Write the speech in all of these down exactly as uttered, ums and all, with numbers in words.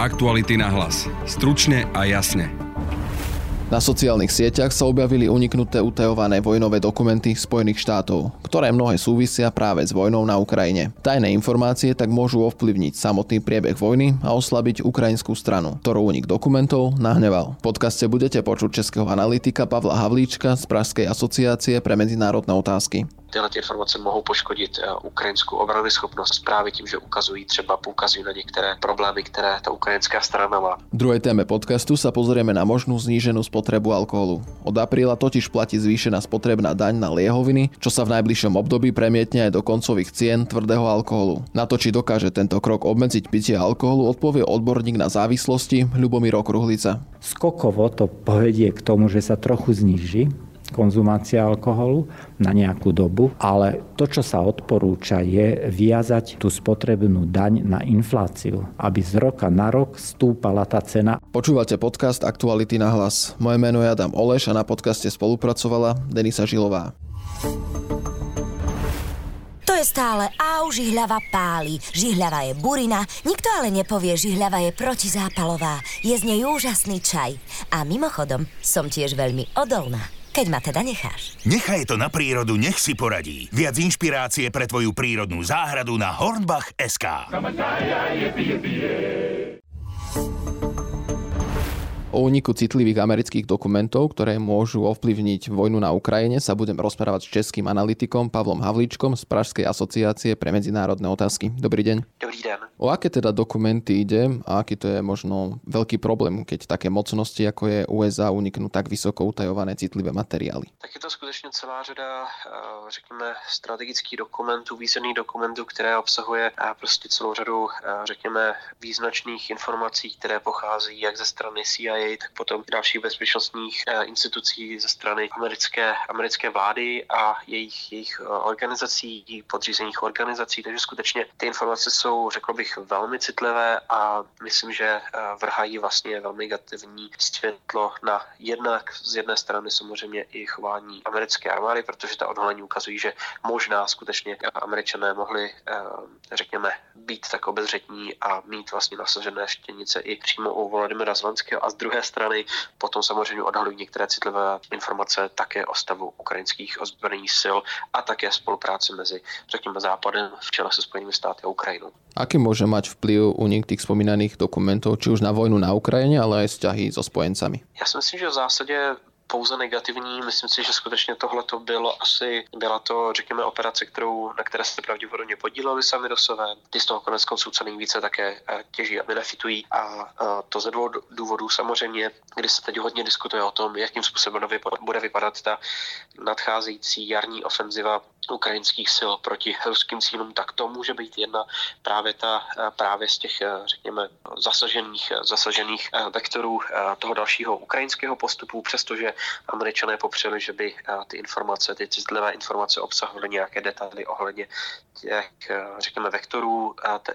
Aktuality na hlas. Stručne a jasne. Na sociálnych sieťach sa objavili uniknuté utajované vojnové dokumenty Spojených štátov, ktoré mnohé súvisia práve s vojnou na Ukrajine. Tajné informácie tak môžu ovplyvniť samotný priebeh vojny a oslabiť ukrajinskú stranu, ktorú unik dokumentov nahneval. V podcaste budete počuť českého analytika Pavla Havlíčka z Pražskej asociácie pre medzinárodné otázky. Tyhle ty informace mohou poškodit ukrajinskou obranyschopnost právě tím, že ukazují třeba poukazují na některé problémy, které ta ukrajinská strana má. V druhej téme podcastu sa pozrieme na možnú zníženú spotrebu alkoholu. Od apríla totiž platí zvýšená spotrebná daň na liehoviny, čo sa v najbližšom období premietne aj do koncových cien tvrdého alkoholu. Na to, či dokáže tento krok obmedziť pitie alkoholu, odpovie odborník na závislosti Ľubomír Okruhlica. Skokovo to povedie k tomu, že sa trochu zníži konzumácia alkoholu na nejakú dobu, ale to, čo sa odporúča, je viazať tú spotrebnú daň na infláciu, aby z roka na rok stúpala tá cena. Počúvate podcast Aktuality na hlas. Moje meno je Adam Oleš a na podcaste spolupracovala Denisa Žilová. To je stále au, žihľava páli, žihľava je burina, nikto ale nepovie, žihľava je protizápalová, je z nej úžasný čaj. A mimochodom, som tiež veľmi odolná. Keď ma teda necháš. Nechaj to na prírodu, nech si poradí. Viac inšpirácie pre tvoju prírodnú záhradu na hornbach bodka es ká. O úniku citlivých amerických dokumentov, ktoré môžu ovplyvniť vojnu na Ukrajine, sa budem rozprávať s českým analytikom Pavlom Havlíčkom z Pražskej asociácie pre medzinárodné otázky. Dobrý deň. Dobrý deň. O aké teda dokumenty ide a aký to je možno veľký problém, keď také mocnosti, ako je ú es á, uniknú tak vysoko utajované citlivé materiály? Tak je to skutečně celá řada, řekněme, strategických dokumentů, významných dokumentů, které obsahuje prostě celou řadu, řekněme, význačných informací, které pochází jak ze strany C I A, tak potom dalších bezpečnostních institucí ze strany americké, americké vlády a jejich, jejich organizací, jejich podřízených organizací, takže skutečně ty informace jsou, řekl bych, velmi citlivé a myslím, že vrhají vlastně velmi negativní světlo na jednak z jedné strany samozřejmě i chování americké armády, protože ta odhalení ukazují, že možná skutečně Američané mohli, řekněme, být tak obezřetní a mít vlastně nasažené štěnice i přímo u Volodymyra Zelenského a z druhé strany potom samozřejmě odhalují některé citlivé informace také o stavu ukrajinských ozbrojených sil a také spolupráci mezi, řekněme, Západem v čele se Spojenými státy a Ukrajinou. Aký môže mať vplyv únik tých spomínaných dokumentov, či už na vojnu na Ukrajine, ale aj vzťahy so spojencami? Ja si myslím, že v zásade pouze negativní. Myslím si, že skutečně tohle to bylo asi, byla to, řekněme, operace, kterou, na které se pravděpodobně podíleli sami Rusové. Ty z toho konec konců co nejvíce také těží a benefitují. A to ze dvou důvodů samozřejmě, kdy se teď hodně diskutuje o tom, jakým způsobem bude vypadat ta nadcházející jarní ofenziva ukrajinských sil proti ruským cílům, tak to může být jedna právě ta, právě z těch, řekněme, zasažených, zasažených vektorů toho dalšího ukrajinského postupu, přestože Američané popřeli, že by ty informace, ty citlivé informace obsahovaly nějaké detaily ohledně těch, řekněme, vektorů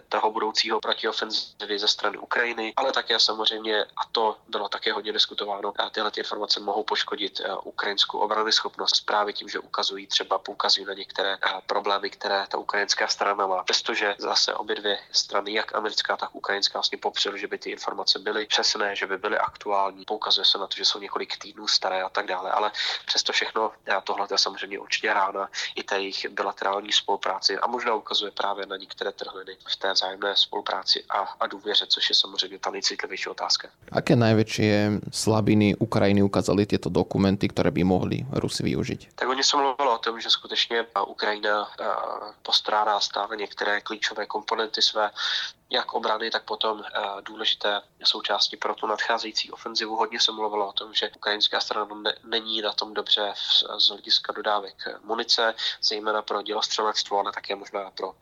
toho budoucího protiofenzivy ze strany Ukrajiny, ale také samozřejmě, a to bylo také hodně diskutováno, tyhle ty informace mohou poškodit ukrajinskou obranyschopnost právě tím, že ukazují třeba poukazují na některé problémy, které ta ukrajinská strana má. Přestože zase obě dvě strany, jak americká, tak ukrajinská, vlastně popřeli, že by ty informace byly přesné, že by byly aktuální. Poukazuje se na to, že jsou několik týdnů staré a tak dále, ale přesto všechno tohle je samozřejmě určitě rána i té jejich bilaterální spolupráci a možná ukazuje právě na některé trhliny v té vzájemné spolupráci a, a důvěře, což je samozřejmě ta nejcitlivější otázka. Aké největší slabiny Ukrajiny ukázaly tyto dokumenty, které by mohli Rusy využít? Tak oni se mluvilo o tom, že skutečně Ukrajina postrádá stále některé klíčové komponenty své jak obrany, tak potom důležité součásti pro tu nadcházející ofenzivu. Hodně se mluvilo o tom, že ukrajinská strana ne- není na tom dobře z hlediska dodávek munice, zejména pro dělostřelectvo, ale také možná pro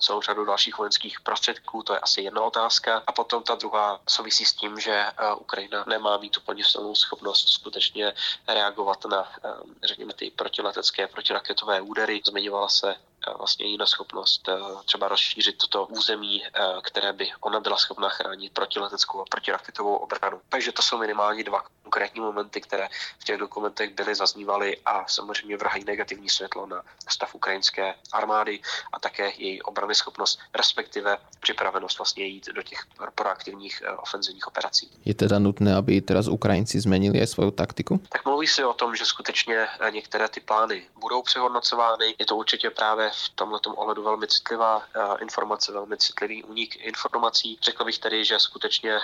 celou řadu dalších vojenských prostředků, to je asi jedna otázka. A potom ta druhá souvisí s tím, že Ukrajina nemá mít úplně silnou schopnost skutečně reagovat na, řekněme, ty protiletecké, protiraketové údery. Zmiňovala se vlastně jiná schopnost třeba rozšířit toto území, které by ona byla schopná chránit protileteckou a protiraketovou obranu. Takže to jsou minimálně dva konkrétní momenty, které v těch dokumentech byly, zaznívaly a samozřejmě vrhají negativní světlo na stav ukrajinské armády a také její obranyschopnost, respektive připravenost vlastně jít do těch proaktivních ofenzivních operací. Je teda nutné, aby teraz Ukrajinci změnili aj svou taktiku? Tak mluví se o tom, že skutečně některé ty plány budou přehodnocovány. Je to určitě právě v tomhletom ohledu velmi citlivá informace, velmi citlivý únik informací. Řekl bych tedy, že skutečně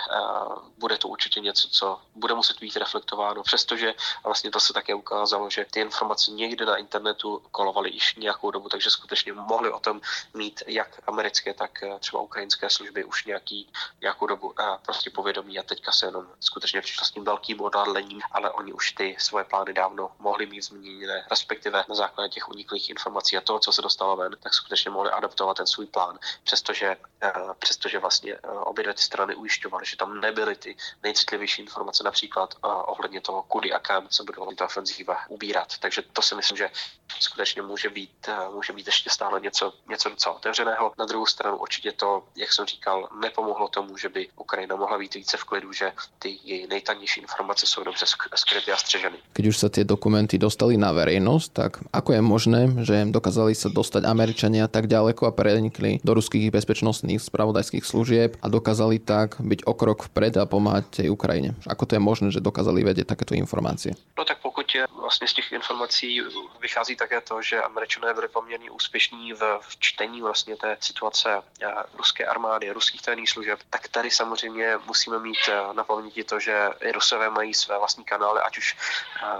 bude to určitě něco, co bude muset být reflektováno, přestože vlastně to se také ukázalo, že ty informace někde na internetu kolovaly již nějakou dobu, takže skutečně mohly o tom mít jak americké, tak třeba ukrajinské služby už nějaký, nějakou dobu prostě povědomí a teďka se jenom skutečně přišlo s tím velkým odhadlením, ale oni už ty svoje plány dávno mohli mít změněné, respektive na základě těch uniklých informací a toho, co se dostalo ven, tak skutečně mohli adaptovat ten svůj plán, přestože, přestože vlastně obě dvě ty strany ujišťovaly, že tam nebyly ty nejcitlivější informace například ohledně toho, kudy a kam se budou ta ofenzíva ubírat. Takže to si myslím, že skutečně může být, může být ještě stále něco, něco docela otevřeného. Na druhou stranu určitě to, jak jsem říkal, nepomohlo tomu, že by Ukrajina mohla být více v klidu, že ty její nejtajnější informace jsou dobře skryty a střeženy. Keď už sa tie dokumenty dostali na verejnosť, tak ako je možné, že dokázali sa dostať Američania tak ďaleko a prenikli do ruských bezpečnostných spravodajských služieb a dokázali tak byť o krok vpred a pomáhať Ukrajine? Ako to je možné, že dokázali vedieť takéto informácie? No tak pokud je, vlastně z těch informací vychází také to, že Američané byli poměrně úspěšní v čtení vlastně té situace ruské armády, ruských tajných služeb, tak tady samozřejmě musíme mít na paměti to, že i Rusové mají své vlastní kanály, ať už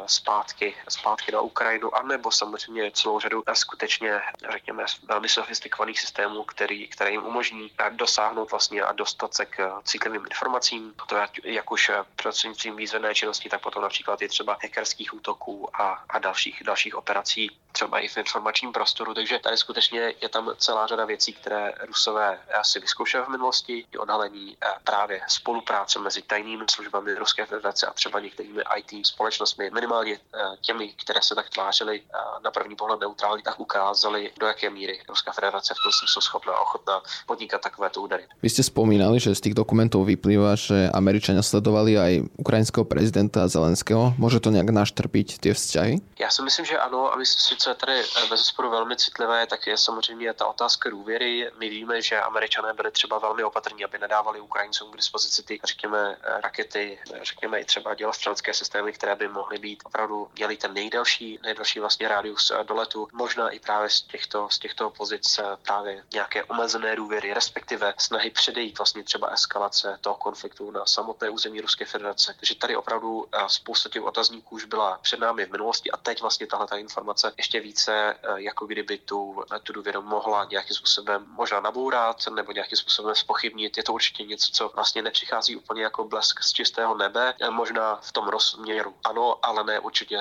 zpátky, zpátky na Ukrajinu, anebo samozřejmě celou řadu skutečně, řekněme, velmi sofistikovaných systémů, který, které jim umožní dosáhnout vlastně a dostat se k citlivým informacím. To je jak už prostřednictvím výzvedné činnosti, tak potom například je třeba hackerských útoků a, a dalších, dalších operací, třeba i v informačním prostoru. Takže tady skutečně je tam celá řada věcí, které Rusové si vyzkoušeli v minulosti, i odhalení právě spolupráce mezi tajnými službami Ruské federace a třeba některými í té společnostmi, minimálně těmi, které se tak tvářily na první pohled neutrální, tak ukázaly, do jaké míry Ruská federace v tom smyslu schopná a ochotná podnikat takovéto údery. Vy ste spomínali, že z tých dokumentov vyplýva, že Američania sledovali aj ukrajinského prezidenta Zelenského. Môže to nejak naštrpit tie vzťahy? Já si myslím, že ano, a myslím si, co je tady bezesporu velmi citlivé, tak je samozřejmě ta otázka důvěry. My víme, že Američané byli třeba velmi opatrní, aby nedávali Ukrajincům k dispozici ty, řekněme, rakety, řekněme i třeba dělostřelecké systémy, které by mohly být opravdu, měly ten nejdelší, nejdelší vlastně rádius doletu. Možná i právě z těchto, z těchto pozic právě nějaké omezené důvěry, respektive snahy předejít vlastně třeba eskalace toho konfliktu na samotné území Ruské federace. Takže tady opravdu spousta těch otazníků už byla před námi v minulosti a teď vlastně tahle ta informace ještě více, jako kdyby tu, tu důvěru mohla nějakým způsobem možná nabourat nebo nějakým způsobem zpochybnit. Je to určitě něco, co vlastně nepřichází úplně jako blesk z čistého nebe, možná v tom rozměru ano, ale ne určitě,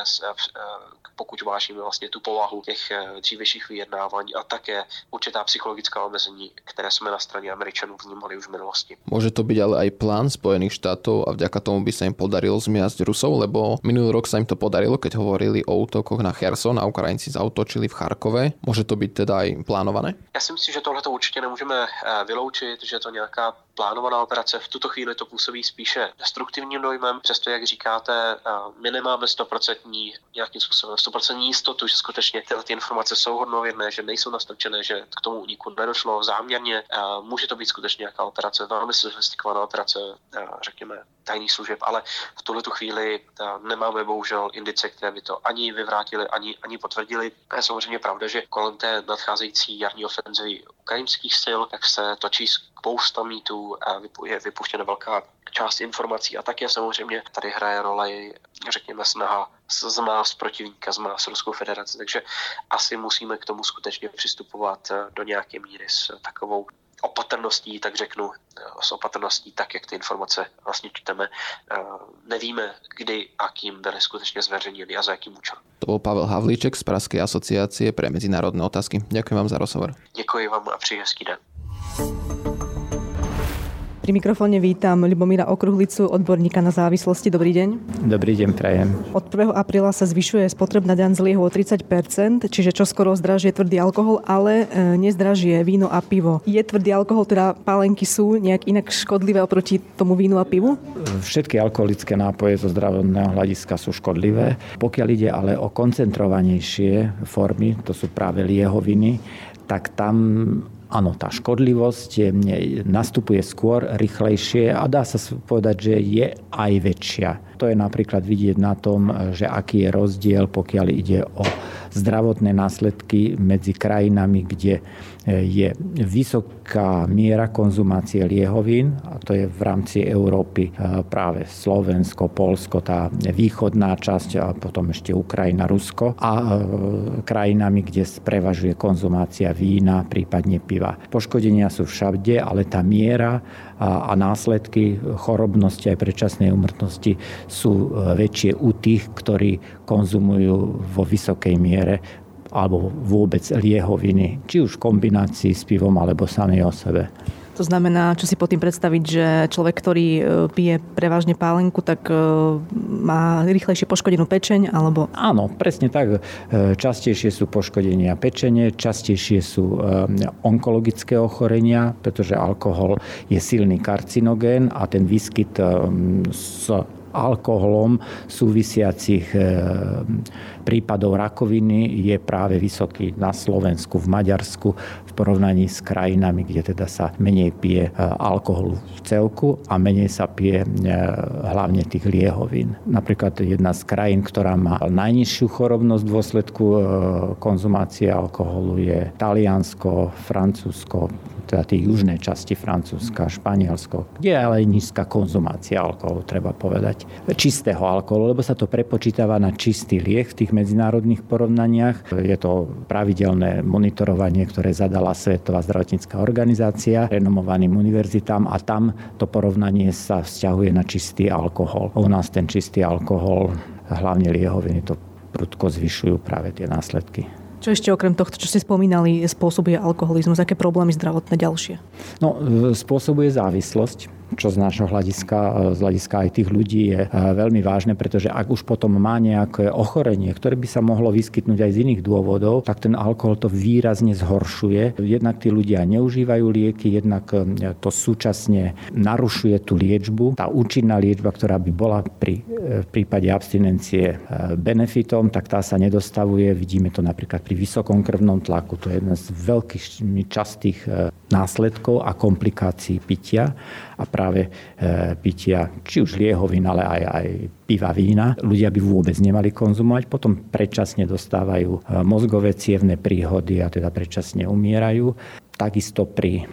pokud vážíme vlastně tu povahu těch dřívějších vyjednávání a také určitá psychologická omezení, které jsme na straně Američanů vnímali už v minulosti. Může to být ale i plán Spojených států a vďaka tomu by se jim podarilo zmiazť Rusov, lebo minulý rok sa im to podarilo, keď hovorili o útokoch na Cherson a Ukrajinci zautočili v Charkove. Môže to byť teda aj plánované? Ja si myslím, že tohleto určitě nemůžeme vyloučit, že to nějaká plánovaná operace. V tuto chvíli to působí spíše destruktivním dojmem, přesto, jak říkáte, my nemáme sto procent nějakým způsobem sto procent jistotu, že skutečně tyhle ty informace jsou hodnověrné, že nejsou nastrčené, že k tomu úniku nedošlo záměrně. Může to být skutečně nějaká operace, velmi sofistikovaná operace, řekněme, tajných služeb, ale v tuhletu chvíli nemáme bohužel indice, které by to ani vyvrátili, ani, ani potvrdili. Je samozřejmě pravda, že kolem té nadcházející jarní ofenzivy ukrajinských sil, tak se točí spousta mýtů, je vypuštěna velká část informací a také samozřejmě tady hraje roli, řekněme, snaha zmást protivníka, zmást Ruskou federaci, takže asi musíme k tomu skutečně přistupovat do nějaké míry s takovou opatrností, tak řeknu, s opatrností, tak jak ty informace vlastně čteme, nevíme, kdy a kým byly skutečně zveřejněny a za jakým účelem. To byl Pavel Havlíček z Pražské asociácie pre medzinárodné otázky. Ďakujem vám za rozhovor. Děkuji vám a přeji hezký den. Pri pri mikrofóne vítam Ľubomíra Okruhlicu, odborníka na závislosti. Dobrý deň. Dobrý deň, prajem. Od prvého apríla sa zvyšuje spotrebná daň z liehov o tridsať percent, čiže čoskoro zdražie tvrdý alkohol, ale e, nezdražie víno a pivo. Je tvrdý alkohol, teda pálenky, sú nejak inak škodlivé oproti tomu vínu a pivu? Všetky alkoholické nápoje zo zdravotného hľadiska sú škodlivé. Pokiaľ ide ale o koncentrovanejšie formy, to sú práve liehoviny, tak tam áno, tá škodlivosť nastupuje skôr, rýchlejšie a dá sa povedať, že je aj väčšia. To je napríklad vidieť na tom, že aký je rozdiel, pokiaľ ide o zdravotné následky medzi krajinami, kde je vysoká miera konzumácie liehovín, a to je v rámci Európy práve Slovensko, Poľsko, tá východná časť a potom ešte Ukrajina, Rusko, a krajinami, kde prevažuje konzumácia vína, prípadne piva. Poškodenia sú všade, ale tá miera a, a následky chorobnosti aj predčasnej úmrtnosti sú väčšie u tých, ktorí konzumujú vo vysokej miere alebo vôbec liehoviny, či už v kombinácii s pivom alebo samej o sebe. To znamená, čo si pod tým predstaviť, že človek, ktorý pije prevažne pálenku, tak má rýchlejšie poškodenú pečeň, alebo... Áno, presne tak. Častejšie sú poškodenia pečene, častejšie sú onkologické ochorenia, pretože alkohol je silný karcinogén a ten výskyt s alkoholom súvisiacich prípadov rakoviny je práve vysoký na Slovensku, v Maďarsku v porovnaní s krajinami, kde teda sa menej pije alkoholu v celku a menej sa pije hlavne tých liehovín. Napríklad jedna z krajín, ktorá má najnižšiu chorobnosť v dôsledku konzumácie alkoholu, je Taliansko, Francúzsko, teda tie južné časti Francúzska, Španielsko, kde je ale nízka konzumácia alkoholu, treba povedať. Čistého alkoholu, lebo sa to prepočítava na čistý lieh v tých medzinárodných porovnaniach. Je to pravidelné monitorovanie, ktoré zadala Svetová zdravotnícka organizácia renomovaným univerzitám a tam to porovnanie sa vzťahuje na čistý alkohol. U nás ten čistý alkohol, hlavne liehoviny, to prudko zvyšujú práve tie následky. Čo ešte okrem tohto, čo ste spomínali, spôsobuje alkoholizmus? Aké problémy zdravotné ďalšie? No, spôsobuje závislosť, čo z nášho hľadiska, z hľadiska aj tých ľudí je veľmi vážne, pretože ak už potom má nejaké ochorenie, ktoré by sa mohlo vyskytnúť aj z iných dôvodov, tak ten alkohol to výrazne zhoršuje. Jednak tí ľudia neužívajú lieky, jednak to súčasne narušuje tú liečbu. Tá účinná liečba, ktorá by bola pri v prípade abstinencie benefitom, tak tá sa nedostavuje. Vidíme to napríklad pri vysokom krvnom tlaku. To je jeden z veľkých častých následkov a komplikácií pitia a práve pitia či už liehovín, ale aj, aj piva, vína. Ľudia by vôbec nemali konzumovať, potom predčasne dostávajú mozgové cievne príhody a teda predčasne umierajú. Takisto pri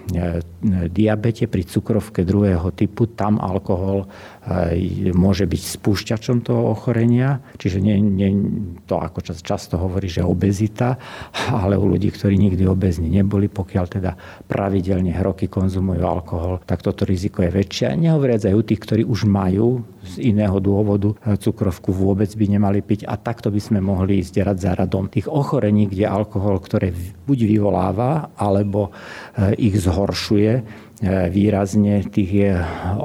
diabete, pri cukrovke druhého typu, tam alkohol môže byť spúšťačom toho ochorenia. Čiže nie, nie, to, ako často hovorí, že obezita, ale u ľudí, ktorí nikdy obezní neboli, pokiaľ teda pravidelne roky konzumujú alkohol, tak toto riziko je väčšie. Nehovoriac aj u tých, ktorí už majú z iného dôvodu cukrovku, vôbec by nemali piť a takto by sme mohli ísť rad za radom tých ochorení, kde alkohol, ktoré buď vyvoláva, alebo ich zhoršuje výrazne, tých je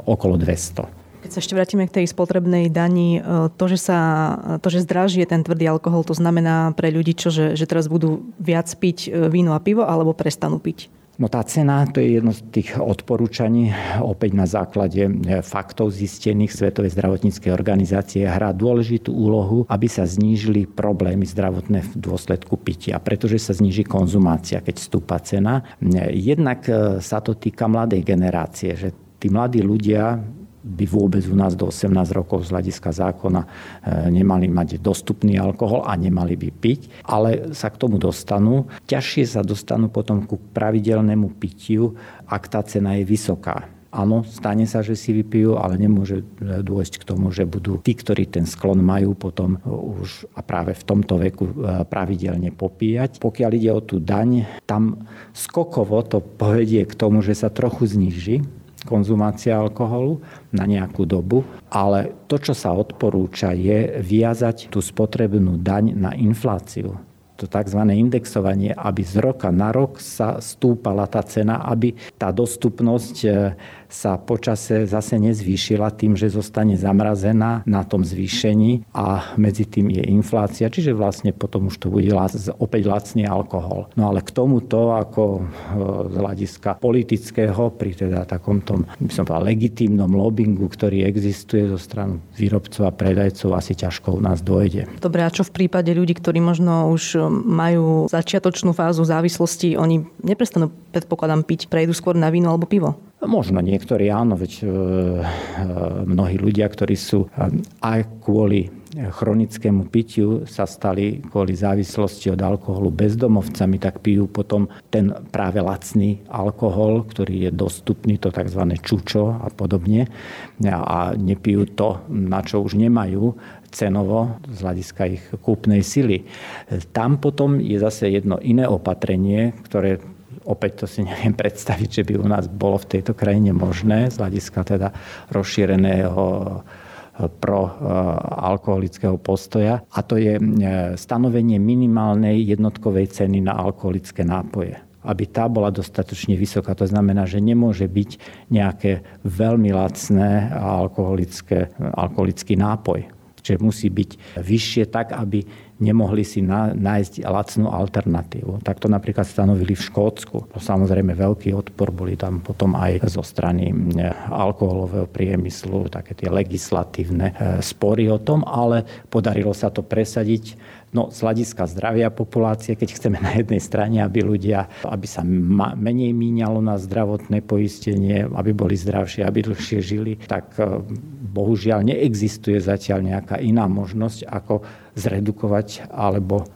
okolo dvesto. Keď sa ešte vrátime k tej spotrebnej dani, to, že sa, to, že zdražie ten tvrdý alkohol, to znamená pre ľudí čo, že, že teraz budú viac piť víno a pivo, alebo prestanú piť? No tá cena, to je jedno z tých odporúčaní, opäť na základe faktov zistených Svetovej zdravotníckej organizácie, hrá dôležitú úlohu, aby sa znížili problémy zdravotné v dôsledku pitia, pretože sa zníži konzumácia, keď stúpa cena. Jednak sa to týka mladej generácie, že tí mladí ľudia by vôbec u nás do osemnásť rokov z hľadiska zákona nemali mať dostupný alkohol a nemali by piť, ale sa k tomu dostanú. Ťažšie sa dostanú potom ku pravidelnému pitiu, ak tá cena je vysoká. Áno, stane sa, že si vypijú, ale nemôže dôjsť k tomu, že budú tí, ktorí ten sklon majú, potom už a práve v tomto veku pravidelne popíjať. Pokiaľ ide o tú daň, tam skokovo to povedie k tomu, že sa trochu zníži konzumácia alkoholu na nejakú dobu, ale to, čo sa odporúča, je viazať tú spotrebnú daň na infláciu. to tzv. Indexovanie, aby z roka na rok sa stúpala tá cena, aby tá dostupnosť sa počase zase nezvýšila tým, že zostane zamrazená na tom zvýšení a medzi tým je inflácia, čiže vlastne potom už to bude opäť lacný alkohol. No ale k tomuto ako z hľadiska politického, pri teda takomto, by som povedal, legitímnom lobingu, ktorý existuje zo strany výrobcov a predajcov, asi ťažko u nás dojde. Dobre, a čo v prípade ľudí, ktorí možno už majú začiatočnú fázu závislosti, oni neprestanú, predpokladám, piť, prejdú skôr na víno alebo pivo? Možno niektorí áno, veď e, e, mnohí ľudia, ktorí sú e, aj kvôli chronickému pitiu sa stali kvôli závislosti od alkoholu bezdomovcami, tak pijú potom ten práve lacný alkohol, ktorý je dostupný, to tzv. Čučo a podobne. A nepijú to, na čo už nemajú cenovo z hľadiska ich kúpnej sily. Tam potom je zase jedno iné opatrenie, ktoré opäť to si neviem predstaviť, že by u nás bolo v tejto krajine možné z hľadiska teda rozšíreného pro alkoholického postoja, a to je stanovenie minimálnej jednotkovej ceny na alkoholické nápoje, aby tá bola dostatočne vysoká. To znamená, že nemôže byť nejaké veľmi lacné alkoholické, alkoholický nápoj. Čiže musí byť vyššie tak, aby nemohli si nájsť lacnú alternatívu. Tak to napríklad stanovili v Škótsku. Samozrejme veľký odpor, boli tam potom aj zo strany alkoholového priemyslu také tie legislatívne spory o tom, ale podarilo sa to presadiť. No, z hľadiska zdravia populácie, keď chceme na jednej strane, aby ľudia, aby sa ma, menej míňalo na zdravotné poistenie, aby boli zdravšie, aby dlhšie žili, tak bohužiaľ neexistuje zatiaľ nejaká iná možnosť, ako zredukovať alebo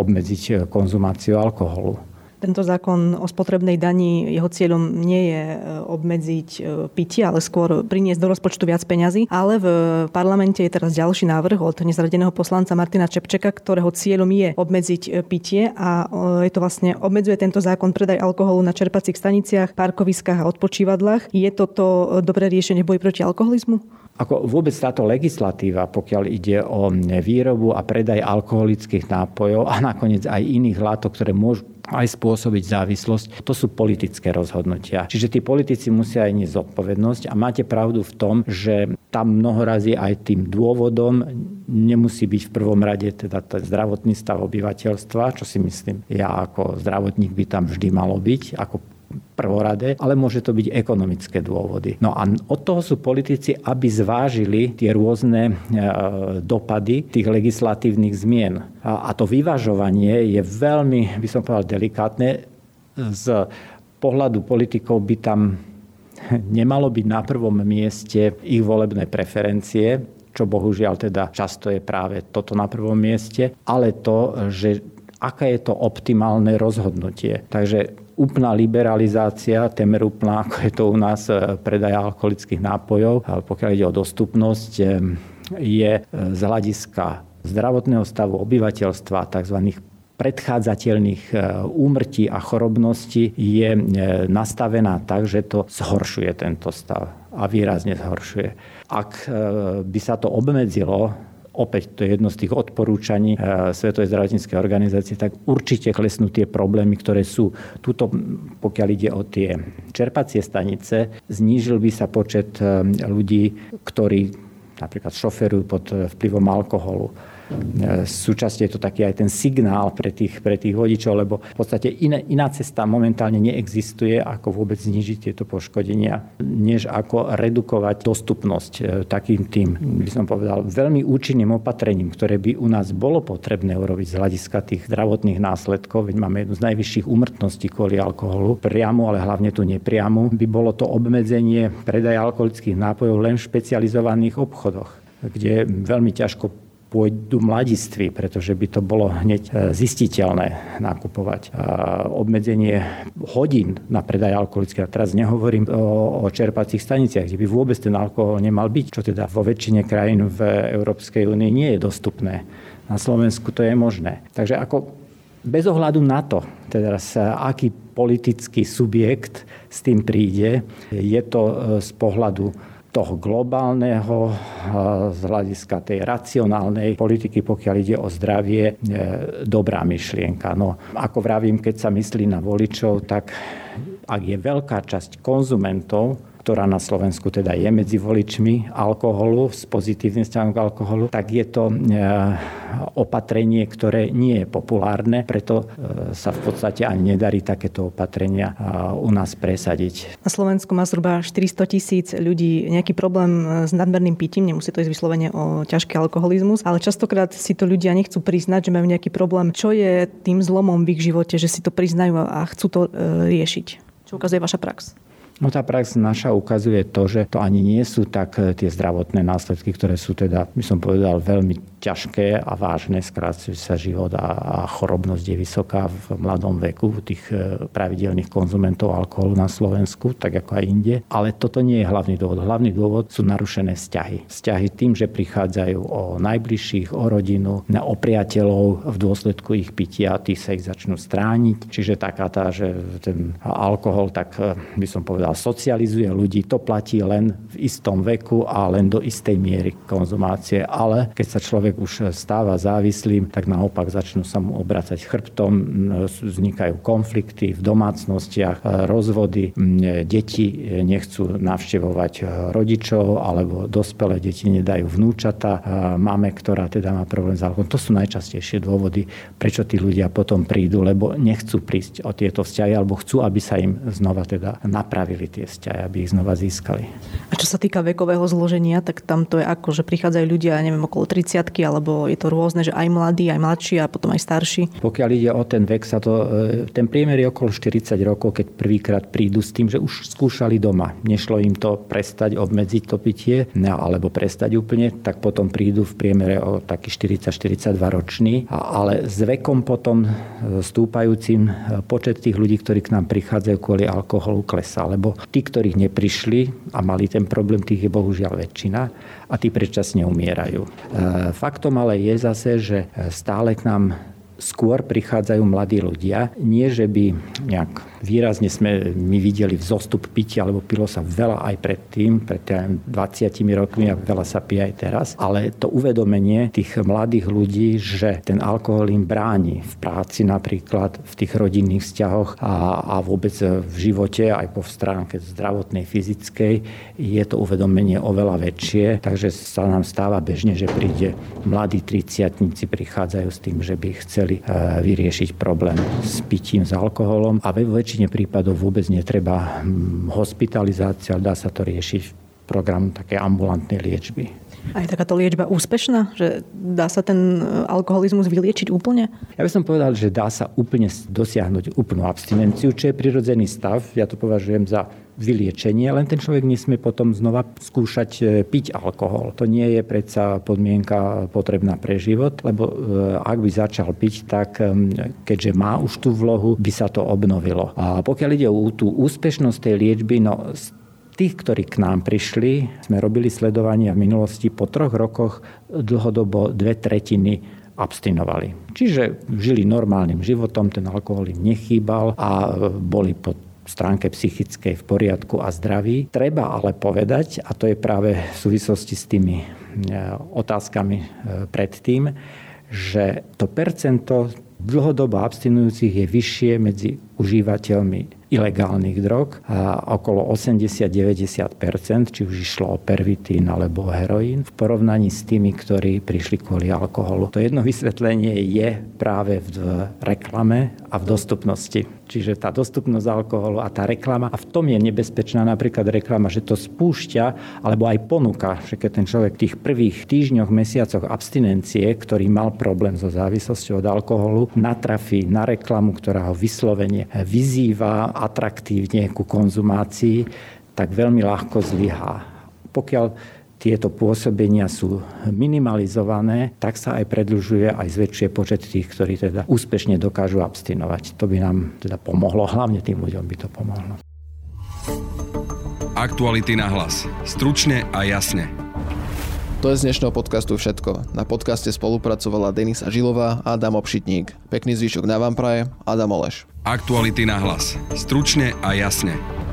obmedziť konzumáciu alkoholu. Tento zákon o spotrebnej dani, jeho cieľom nie je obmedziť pitie, ale skôr priniesť do rozpočtu viac peňazí. Ale v parlamente je teraz ďalší návrh od nezradeného poslanca Martina Čepčeka, ktorého cieľom je obmedziť pitie, a je to vlastne, obmedzuje tento zákon predaj alkoholu na čerpacích staniciach, parkoviskách a odpočívadlách. Je toto dobré riešenie v boji proti alkoholizmu? Ako vôbec táto legislatíva, pokiaľ ide o výrobu a predaj alkoholických nápojov a nakoniec aj iných látok, ktoré môžu aj spôsobiť závislosť, to sú politické rozhodnutia. Čiže tí politici musia aj niesť zodpovednosť, a máte pravdu v tom, že tam mnohorazí aj tým dôvodom nemusí byť v prvom rade teda zdravotný stav obyvateľstva, čo si myslím, ja ako zdravotník by tam vždy malo byť, ako prvorade, ale môže to byť ekonomické dôvody. No a od toho sú politici, aby zvážili tie rôzne dopady tých legislatívnych zmien. A to vyvažovanie je veľmi, by som povedal, delikátne. Z pohľadu politikov by tam nemalo byť na prvom mieste ich volebné preferencie, čo bohužiaľ teda často je práve toto na prvom mieste, ale to, že aké je to optimálne rozhodnutie. Takže úplná liberalizácia, témer úplná, ako je to u nás predaj alkoholických nápojov, pokiaľ ide o dostupnosť, je z hľadiska zdravotného stavu obyvateľstva, tzv. Predchádzateľných úmrtí a chorobnosti, je nastavená tak, že to zhoršuje tento stav a výrazne zhoršuje. Ak by sa to obmedzilo, opäť to je jedno z tých odporúčaní Svetovej zdravotníckej organizácie, tak určite klesnú tie problémy, ktoré sú. Tuto, pokiaľ ide o tie čerpacie stanice, znížil by sa počet ľudí, ktorí napríklad šoferujú pod vplyvom alkoholu. Súčasne je to taký aj ten signál pre tých, pre tých vodičov, lebo v podstate iná, iná cesta momentálne neexistuje, ako vôbec znižiť tieto poškodenia, než ako redukovať dostupnosť takým tým, by som povedal, veľmi účinným opatrením, ktoré by u nás bolo potrebné urobiť z hľadiska tých zdravotných následkov, veď máme jednu z najvyšších úmrtností kvôli alkoholu, priamu, ale hlavne tu nepriamu, by bolo to obmedzenie predaja alkoholických nápojov len v špecializovaných obchodoch, kde veľmi ťažko pôjdu mladiství, pretože by to bolo hneď zistiteľné nakupovať. Obmedzenie hodín na predaj alkoholických, teraz nehovorím o čerpacích staniciach, kde by vôbec ten alkohol nemal byť, čo teda vo väčšine krajín v Európskej únii nie je dostupné. Na Slovensku to je možné. Takže ako bez ohľadu na to, teda aký politický subjekt s tým príde, je to z pohľadu toho globálneho, z hľadiska tej racionálnej politiky, pokiaľ ide o zdravie, dobrá myšlienka. No, ako vravím, keď sa myslí na voličov, tak ak je veľká časť konzumentov, ktorá na Slovensku teda je medzi voličmi alkoholu, s pozitívnym vzťahom k alkoholu, tak je to opatrenie, ktoré nie je populárne, preto sa v podstate ani nedarí takéto opatrenia u nás presadiť. Na Slovensku má zhruba štyristotisíc ľudí nejaký problém s nadmerným pitím, nemusí to ísť vyslovene o ťažký alkoholizmus, ale častokrát si to ľudia nechcú priznať, že majú nejaký problém. Čo je tým zlomom v ich živote, že si to priznajú a chcú to riešiť? Čo ukazuje vaša prax? No tá prax naša ukazuje to, že to ani nie sú tak tie zdravotné následky, ktoré sú teda, by som povedal, veľmi ťažké a vážne, skrácuje sa život a, a chorobnosť je vysoká v mladom veku tých pravidelných konzumentov alkoholu na Slovensku, tak ako aj inde. Ale toto nie je hlavný dôvod. Hlavný dôvod sú narušené vzťahy. Vzťahy tým, že prichádzajú o najbližších, o rodinu, o priateľov v dôsledku ich pitia, tí sa ich začnú strániť. Čiže taká tá, že ten alkohol, tak by som povedal, socializuje ľudí, to platí len v istom veku a len do istej miery konzumácie, ale keď sa človek už stáva závislým, tak naopak začnú sa mu obracať chrbtom, vznikajú konflikty v domácnostiach, rozvody, deti nechcú navštevovať rodičov alebo dospelé deti nedajú vnúčata mame, ktorá teda má problém s alkoholom. To sú najčastejšie dôvody, prečo tí ľudia potom prídu, lebo nechcú prísť o tieto vzťahy alebo chcú, aby sa im znova teda napravili tie vzťahy, aby ich znova získali. A čo sa týka vekového zloženia, tak tam to je ako, že prichádzajú ľudia, neviem, okolo tridsiatky, alebo je to rôzne, že aj mladí, aj mladší a potom aj starší? Pokiaľ ide o ten vek, sa to, ten priemer je okolo štyridsať rokov, keď prvýkrát prídu s tým, že už skúšali doma. Nešlo im to prestať, obmedziť to pitie, no, alebo prestať úplne, tak potom prídu v priemere o taký štyridsať štyridsaťdva roční, ale s vekom potom stúpajúcim počet tých ľudí, ktorí k nám prichádzajú kvôli alkoholu, klesá. Lebo tí, ktorých neprišli a mali ten problém, tých je bohužiaľ väčšina a tí predčasne umierajú. Faktom ale je zase, že stále k nám skôr prichádzajú mladí ľudia. Nie, že by nejak výrazne sme my videli vzostup pitia, alebo pilo sa veľa aj predtým, pred dvadsiatimi rokmi a veľa sa pije aj teraz, ale to uvedomenie tých mladých ľudí, že ten alkohol im bráni v práci napríklad, v tých rodinných vzťahoch a, a vôbec v živote, aj po stránke zdravotnej, fyzickej, je to uvedomenie oveľa väčšie, takže sa nám stáva bežne, že príde mladí tridsiatnici, prichádzajú s tým, že by chceli vyriešiť problém s pitím, s alkoholom a vo väčšine prípadov vôbec netreba hospitalizácia, dá sa to riešiť v programu také ambulantnej liečby. A je takáto liečba úspešná? Že dá sa ten alkoholizmus vyliečiť úplne? Ja by som povedal, že dá sa úplne dosiahnuť úplnú abstinenciu, čo je prirodzený stav. Ja to považujem za vyliečenie, len ten človek nesmie potom znova skúšať piť alkohol. To nie je predsa podmienka potrebná pre život, lebo ak by začal piť, tak keďže má už tú vlohu, by sa to obnovilo. A pokiaľ ide o tú úspešnosť tej liečby, no tých, ktorí k nám prišli, sme robili sledovania v minulosti, po troch rokoch dlhodobo dve tretiny abstinovali. Čiže žili normálnym životom, ten alkohol im nechýbal a boli pod stránke psychickej v poriadku a zdraví. Treba ale povedať, a to je práve v súvislosti s tými otázkami predtým, že to percento dlhodobo abstinujúcich je vyššie medzi užívateľmi ilegálnych drog, a okolo osemdesiat deväťdesiat percent, či už išlo o pervitín alebo heroín, v porovnaní s tými, ktorí prišli kvôli alkoholu. To jedno vysvetlenie je práve v reklame a v dostupnosti. Čiže tá dostupnosť alkoholu a tá reklama, a v tom je nebezpečná napríklad reklama, že to spúšťa alebo aj ponúka, že keď ten človek v tých prvých týždňoch, mesiacoch abstinencie, ktorý mal problém so závislosťou od alkoholu, natrafí na reklamu, ktorá ho vyslovene vyzýva atraktívne ku konzumácii, tak veľmi ľahko zlyhá. Pokiaľ tieto pôsobenia sú minimalizované, tak sa aj predĺžuje, aj zväčšuje počet tých, ktorí teda úspešne dokážu abstinovať. To by nám teda pomohlo, hlavne tým ľuďom by to pomohlo. Aktuality na hlas. Stručne a jasne. To je z dnešného podcastu všetko. Na podcaste spolupracovala Denisa Žilová a Adam Obšitník. Pekný zvyšok na vám praje Adam Oleš. Aktuality na hlas. Stručne a jasne.